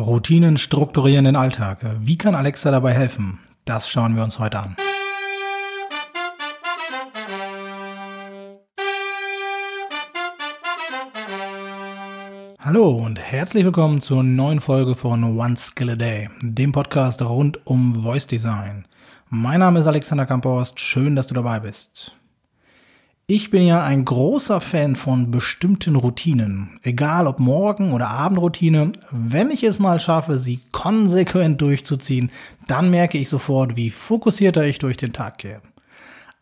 Routinen strukturieren den Alltag. Wie kann Alexa dabei helfen? Das schauen wir uns heute an. Hallo und herzlich willkommen zur neuen Folge von One Skill A Day, dem Podcast rund um Voice Design. Mein Name ist Alexander Kamphorst, schön, dass du dabei bist. Ich bin ja ein großer Fan von bestimmten Routinen, egal ob Morgen- oder Abendroutine. Wenn ich es mal schaffe, sie konsequent durchzuziehen, dann merke ich sofort, wie fokussierter ich durch den Tag gehe.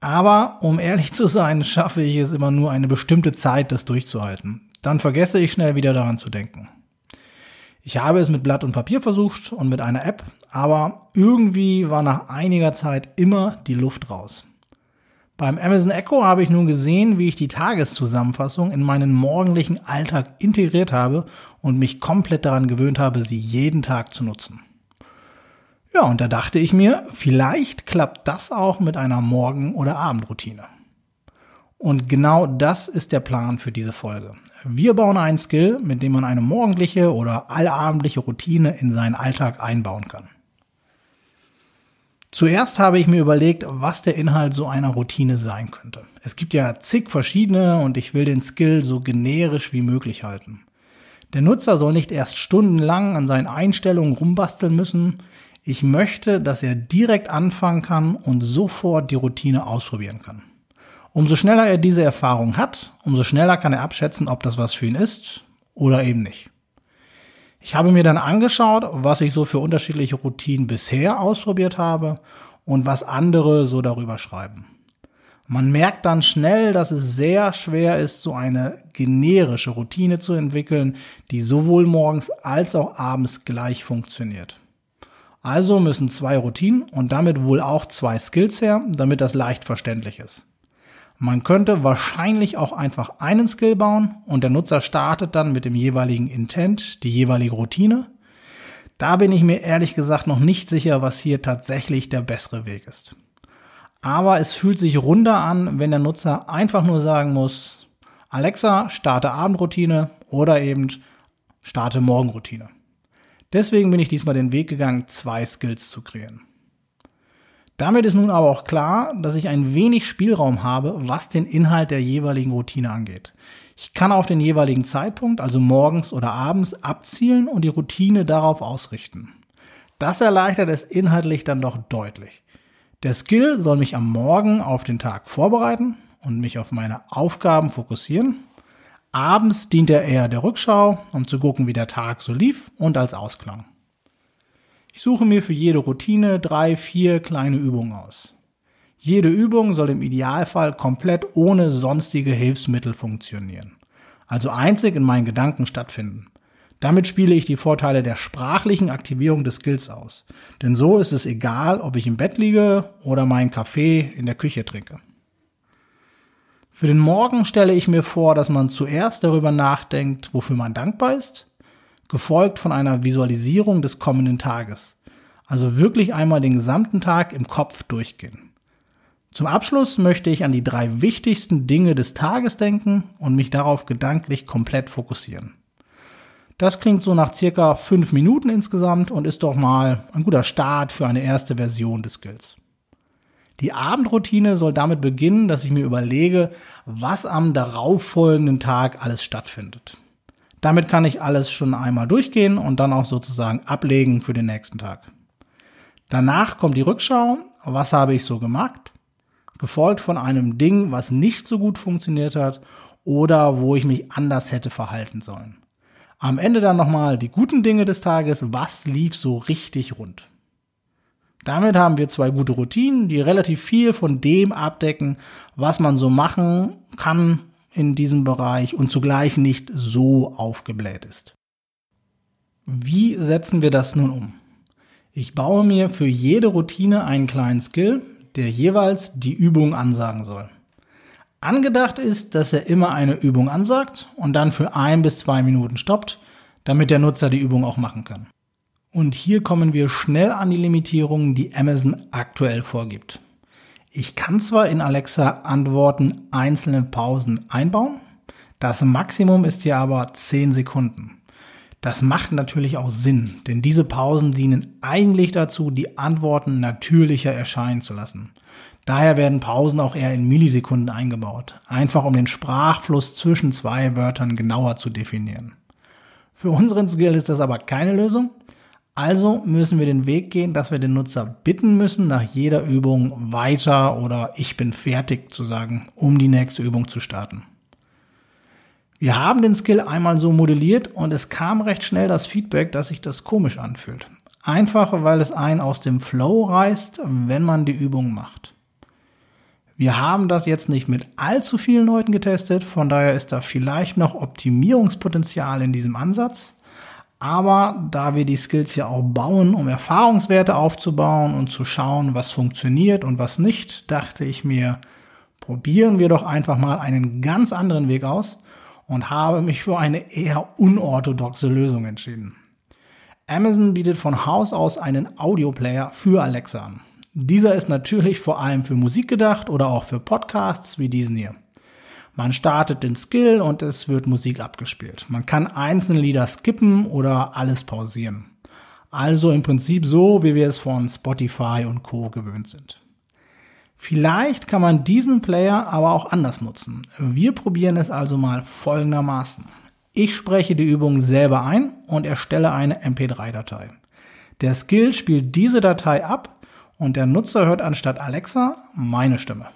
Aber um ehrlich zu sein, schaffe ich es immer nur eine bestimmte Zeit, das durchzuhalten. Dann vergesse ich schnell wieder daran zu denken. Ich habe es mit Blatt und Papier versucht und mit einer App, aber irgendwie war nach einiger Zeit immer die Luft raus. Beim Amazon Echo habe ich nun gesehen, wie ich die Tageszusammenfassung in meinen morgendlichen Alltag integriert habe und mich komplett daran gewöhnt habe, sie jeden Tag zu nutzen. Ja, und da dachte ich mir, vielleicht klappt das auch mit einer Morgen- oder Abendroutine. Und genau das ist der Plan für diese Folge. Wir bauen einen Skill, mit dem man eine morgendliche oder allabendliche Routine in seinen Alltag einbauen kann. Zuerst habe ich mir überlegt, was der Inhalt so einer Routine sein könnte. Es gibt ja zig verschiedene und ich will den Skill so generisch wie möglich halten. Der Nutzer soll nicht erst stundenlang an seinen Einstellungen rumbasteln müssen. Ich möchte, dass er direkt anfangen kann und sofort die Routine ausprobieren kann. Umso schneller er diese Erfahrung hat, umso schneller kann er abschätzen, ob das was für ihn ist oder eben nicht. Ich habe mir dann angeschaut, was ich so für unterschiedliche Routinen bisher ausprobiert habe und was andere so darüber schreiben. Man merkt dann schnell, dass es sehr schwer ist, so eine generische Routine zu entwickeln, die sowohl morgens als auch abends gleich funktioniert. Also müssen 2 Routinen und damit wohl auch 2 Skills her, damit das leicht verständlich ist. Man könnte wahrscheinlich auch einfach einen Skill bauen und der Nutzer startet dann mit dem jeweiligen Intent, die jeweilige Routine. Da bin ich mir ehrlich gesagt noch nicht sicher, was hier tatsächlich der bessere Weg ist. Aber es fühlt sich runder an, wenn der Nutzer einfach nur sagen muss, Alexa, starte Abendroutine oder eben starte Morgenroutine. Deswegen bin ich diesmal den Weg gegangen, 2 Skills zu kreieren. Damit ist nun aber auch klar, dass ich ein wenig Spielraum habe, was den Inhalt der jeweiligen Routine angeht. Ich kann auf den jeweiligen Zeitpunkt, also morgens oder abends, abzielen und die Routine darauf ausrichten. Das erleichtert es inhaltlich dann doch deutlich. Der Skill soll mich am Morgen auf den Tag vorbereiten und mich auf meine Aufgaben fokussieren. Abends dient er eher der Rückschau, um zu gucken, wie der Tag so lief und als Ausklang. Ich suche mir für jede Routine 3-4 kleine Übungen aus. Jede Übung soll im Idealfall komplett ohne sonstige Hilfsmittel funktionieren, also einzig in meinen Gedanken stattfinden. Damit spiele ich die Vorteile der sprachlichen Aktivierung des Skills aus, denn so ist es egal, ob ich im Bett liege oder meinen Kaffee in der Küche trinke. Für den Morgen stelle ich mir vor, dass man zuerst darüber nachdenkt, wofür man dankbar ist, gefolgt von einer Visualisierung des kommenden Tages. Also wirklich einmal den gesamten Tag im Kopf durchgehen. Zum Abschluss möchte ich an die 3 wichtigsten Dinge des Tages denken und mich darauf gedanklich komplett fokussieren. Das klingt so nach circa 5 Minuten insgesamt und ist doch mal ein guter Start für eine erste Version des Skills. Die Abendroutine soll damit beginnen, dass ich mir überlege, was am darauffolgenden Tag alles stattfindet. Damit kann ich alles schon einmal durchgehen und dann auch sozusagen ablegen für den nächsten Tag. Danach kommt die Rückschau, was habe ich so gemacht, gefolgt von einem Ding, was nicht so gut funktioniert hat oder wo ich mich anders hätte verhalten sollen. Am Ende dann nochmal die guten Dinge des Tages, was lief so richtig rund. Damit haben wir 2 gute Routinen, die relativ viel von dem abdecken, was man so machen kann in diesem Bereich und zugleich nicht so aufgebläht ist. Wie setzen wir das nun um? Ich baue mir für jede Routine einen kleinen Skill, der jeweils die Übung ansagen soll. Angedacht ist, dass er immer eine Übung ansagt und dann für 1 bis 2 Minuten stoppt, damit der Nutzer die Übung auch machen kann. Und hier kommen wir schnell an die Limitierungen, die Amazon aktuell vorgibt. Ich kann zwar in Alexa Antworten einzelne Pausen einbauen, das Maximum ist hier aber 10 Sekunden. Das macht natürlich auch Sinn, denn diese Pausen dienen eigentlich dazu, die Antworten natürlicher erscheinen zu lassen. Daher werden Pausen auch eher in Millisekunden eingebaut, einfach um den Sprachfluss zwischen zwei Wörtern genauer zu definieren. Für unseren Skill ist das aber keine Lösung, also müssen wir den Weg gehen, dass wir den Nutzer bitten müssen, nach jeder Übung weiter oder ich bin fertig zu sagen, um die nächste Übung zu starten. Wir haben den Skill einmal so modelliert und es kam recht schnell das Feedback, dass sich das komisch anfühlt. Einfach, weil es einen aus dem Flow reißt, wenn man die Übung macht. Wir haben das jetzt nicht mit allzu vielen Leuten getestet, von daher ist da vielleicht noch Optimierungspotenzial in diesem Ansatz. Aber da wir die Skills ja auch bauen, um Erfahrungswerte aufzubauen und zu schauen, was funktioniert und was nicht, dachte ich mir, probieren wir doch einfach mal einen ganz anderen Weg aus. Und habe mich für eine eher unorthodoxe Lösung entschieden. Amazon bietet von Haus aus einen Audioplayer für Alexa an. Dieser ist natürlich vor allem für Musik gedacht oder auch für Podcasts wie diesen hier. Man startet den Skill und es wird Musik abgespielt. Man kann einzelne Lieder skippen oder alles pausieren. Also im Prinzip so, wie wir es von Spotify und Co. gewöhnt sind. Vielleicht kann man diesen Player aber auch anders nutzen. Wir probieren es also mal folgendermaßen. Ich spreche die Übung selber ein und erstelle eine MP3-Datei. Der Skill spielt diese Datei ab und der Nutzer hört anstatt Alexa meine Stimme.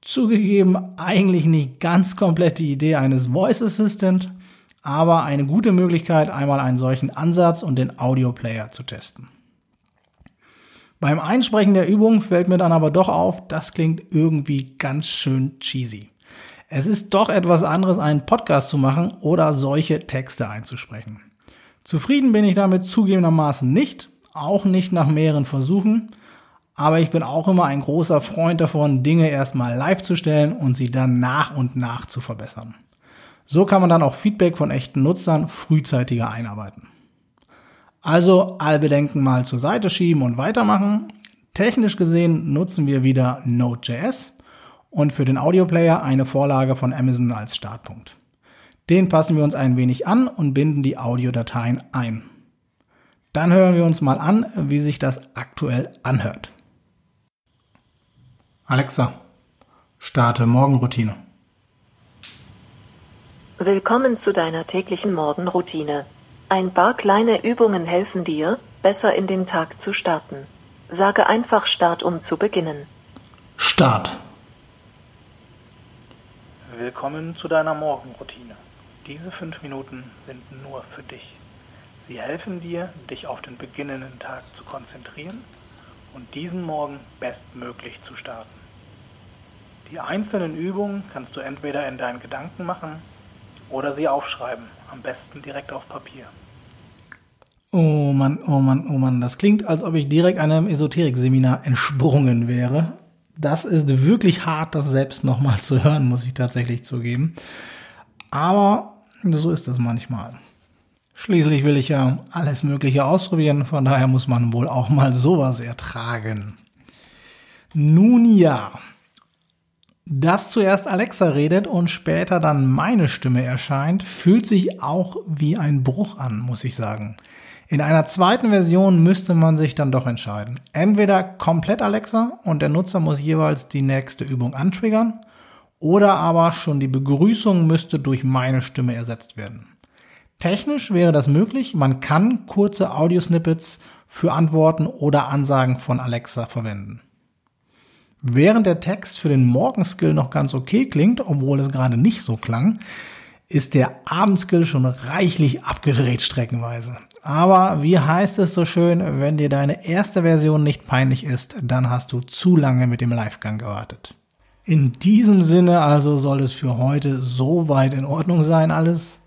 Zugegeben, eigentlich nicht ganz komplett die Idee eines Voice Assistant, aber eine gute Möglichkeit, einmal einen solchen Ansatz und den Audio-Player zu testen. Beim Einsprechen der Übung fällt mir dann aber doch auf, das klingt irgendwie ganz schön cheesy. Es ist doch etwas anderes, einen Podcast zu machen oder solche Texte einzusprechen. Zufrieden bin ich damit zugegebenermaßen nicht, auch nicht nach mehreren Versuchen, aber ich bin auch immer ein großer Freund davon, Dinge erstmal live zu stellen und sie dann nach und nach zu verbessern. So kann man dann auch Feedback von echten Nutzern frühzeitiger einarbeiten. Also alle Bedenken mal zur Seite schieben und weitermachen. Technisch gesehen nutzen wir wieder Node.js und für den Audioplayer eine Vorlage von Amazon als Startpunkt. Den passen wir uns ein wenig an und binden die Audiodateien ein. Dann hören wir uns mal an, wie sich das aktuell anhört. Alexa, starte Morgenroutine. Willkommen zu deiner täglichen Morgenroutine. Ein paar kleine Übungen helfen dir, besser in den Tag zu starten. Sage einfach Start, um zu beginnen. Start. Willkommen zu deiner Morgenroutine. Diese 5 Minuten sind nur für dich. Sie helfen dir, dich auf den beginnenden Tag zu konzentrieren und diesen Morgen bestmöglich zu starten. Die einzelnen Übungen kannst du entweder in deinen Gedanken machen oder sie aufschreiben, am besten direkt auf Papier. Oh Mann, oh Mann, oh Mann, das klingt, als ob ich direkt einem Esoterik-Seminar entsprungen wäre. Das ist wirklich hart, das selbst nochmal zu hören, muss ich tatsächlich zugeben. Aber so ist das manchmal. Schließlich will ich ja alles Mögliche ausprobieren, von daher muss man wohl auch mal sowas ertragen. Nun ja. Dass zuerst Alexa redet und später dann meine Stimme erscheint, fühlt sich auch wie ein Bruch an, muss ich sagen. In einer zweiten Version müsste man sich dann doch entscheiden. Entweder komplett Alexa und der Nutzer muss jeweils die nächste Übung antriggern, oder aber schon die Begrüßung müsste durch meine Stimme ersetzt werden. Technisch wäre das möglich, man kann kurze Audiosnippets für Antworten oder Ansagen von Alexa verwenden. Während der Text für den Morgenskill noch ganz okay klingt, obwohl es gerade nicht so klang, ist der Abendskill schon reichlich abgedreht streckenweise. Aber wie heißt es so schön, wenn dir deine erste Version nicht peinlich ist, dann hast du zu lange mit dem Livegang gewartet. In diesem Sinne also soll es für heute soweit in Ordnung sein alles.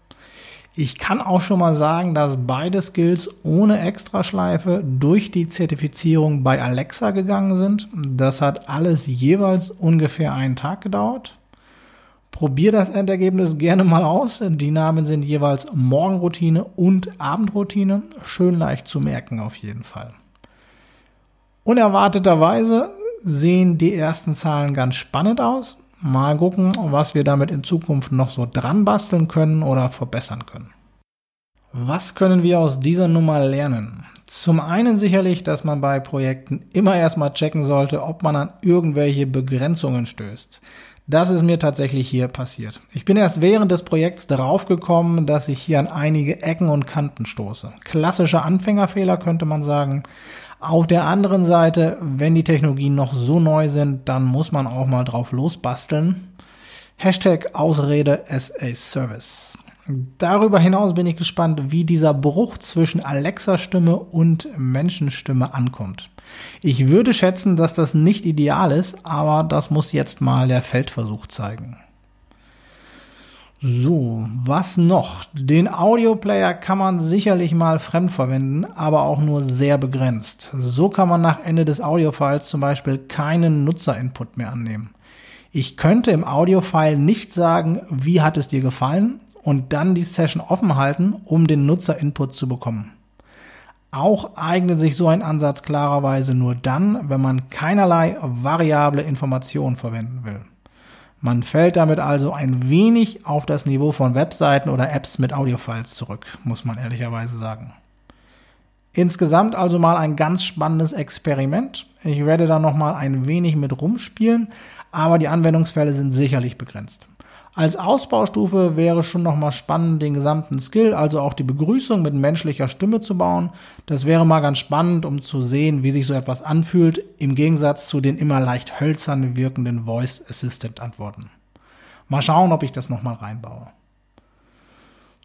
Ich kann auch schon mal sagen, dass beide Skills ohne Extraschleife durch die Zertifizierung bei Alexa gegangen sind. Das hat alles jeweils ungefähr einen Tag gedauert. Probier das Endergebnis gerne mal aus. Die Namen sind jeweils Morgenroutine und Abendroutine. Schön leicht zu merken auf jeden Fall. Unerwarteterweise sehen die ersten Zahlen ganz spannend aus. Mal gucken, was wir damit in Zukunft noch so dran basteln können oder verbessern können. Was können wir aus dieser Nummer lernen? Zum einen sicherlich, dass man bei Projekten immer erstmal checken sollte, ob man an irgendwelche Begrenzungen stößt. Das ist mir tatsächlich hier passiert. Ich bin erst während des Projekts darauf gekommen, dass ich hier an einige Ecken und Kanten stoße. Klassische Anfängerfehler könnte man sagen. Auf der anderen Seite, wenn die Technologien noch so neu sind, dann muss man auch mal drauf losbasteln. #Ausrede as a Service. Darüber hinaus bin ich gespannt, wie dieser Bruch zwischen Alexa-Stimme und Menschenstimme ankommt. Ich würde schätzen, dass das nicht ideal ist, aber das muss jetzt mal der Feldversuch zeigen. So, was noch? Den Audioplayer kann man sicherlich mal fremdverwenden, aber auch nur sehr begrenzt. So kann man nach Ende des Audiofiles zum Beispiel keinen Nutzerinput mehr annehmen. Ich könnte im Audiofile nicht sagen, wie hat es dir gefallen? Und dann die Session offen halten, um den Nutzerinput zu bekommen. Auch eignet sich so ein Ansatz klarerweise nur dann, wenn man keinerlei variable Informationen verwenden will. Man fällt damit also ein wenig auf das Niveau von Webseiten oder Apps mit Audiofiles zurück, muss man ehrlicherweise sagen. Insgesamt also mal ein ganz spannendes Experiment. Ich werde da nochmal ein wenig mit rumspielen, aber die Anwendungsfälle sind sicherlich begrenzt. Als Ausbaustufe wäre schon nochmal spannend, den gesamten Skill, also auch die Begrüßung mit menschlicher Stimme zu bauen. Das wäre mal ganz spannend, um zu sehen, wie sich so etwas anfühlt, im Gegensatz zu den immer leicht hölzern wirkenden Voice Assistant Antworten. Mal schauen, ob ich das nochmal reinbaue.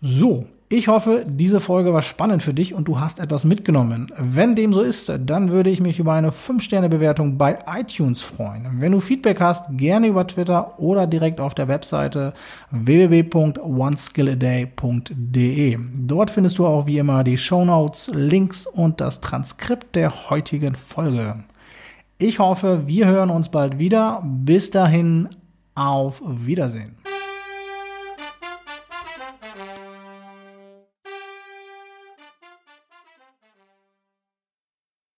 So, ich hoffe, diese Folge war spannend für dich und du hast etwas mitgenommen. Wenn dem so ist, dann würde ich mich über eine 5-Sterne-Bewertung bei iTunes freuen. Wenn du Feedback hast, gerne über Twitter oder direkt auf der Webseite www.oneskilladay.de. Dort findest du auch wie immer die Shownotes, Links und das Transkript der heutigen Folge. Ich hoffe, wir hören uns bald wieder. Bis dahin, auf Wiedersehen.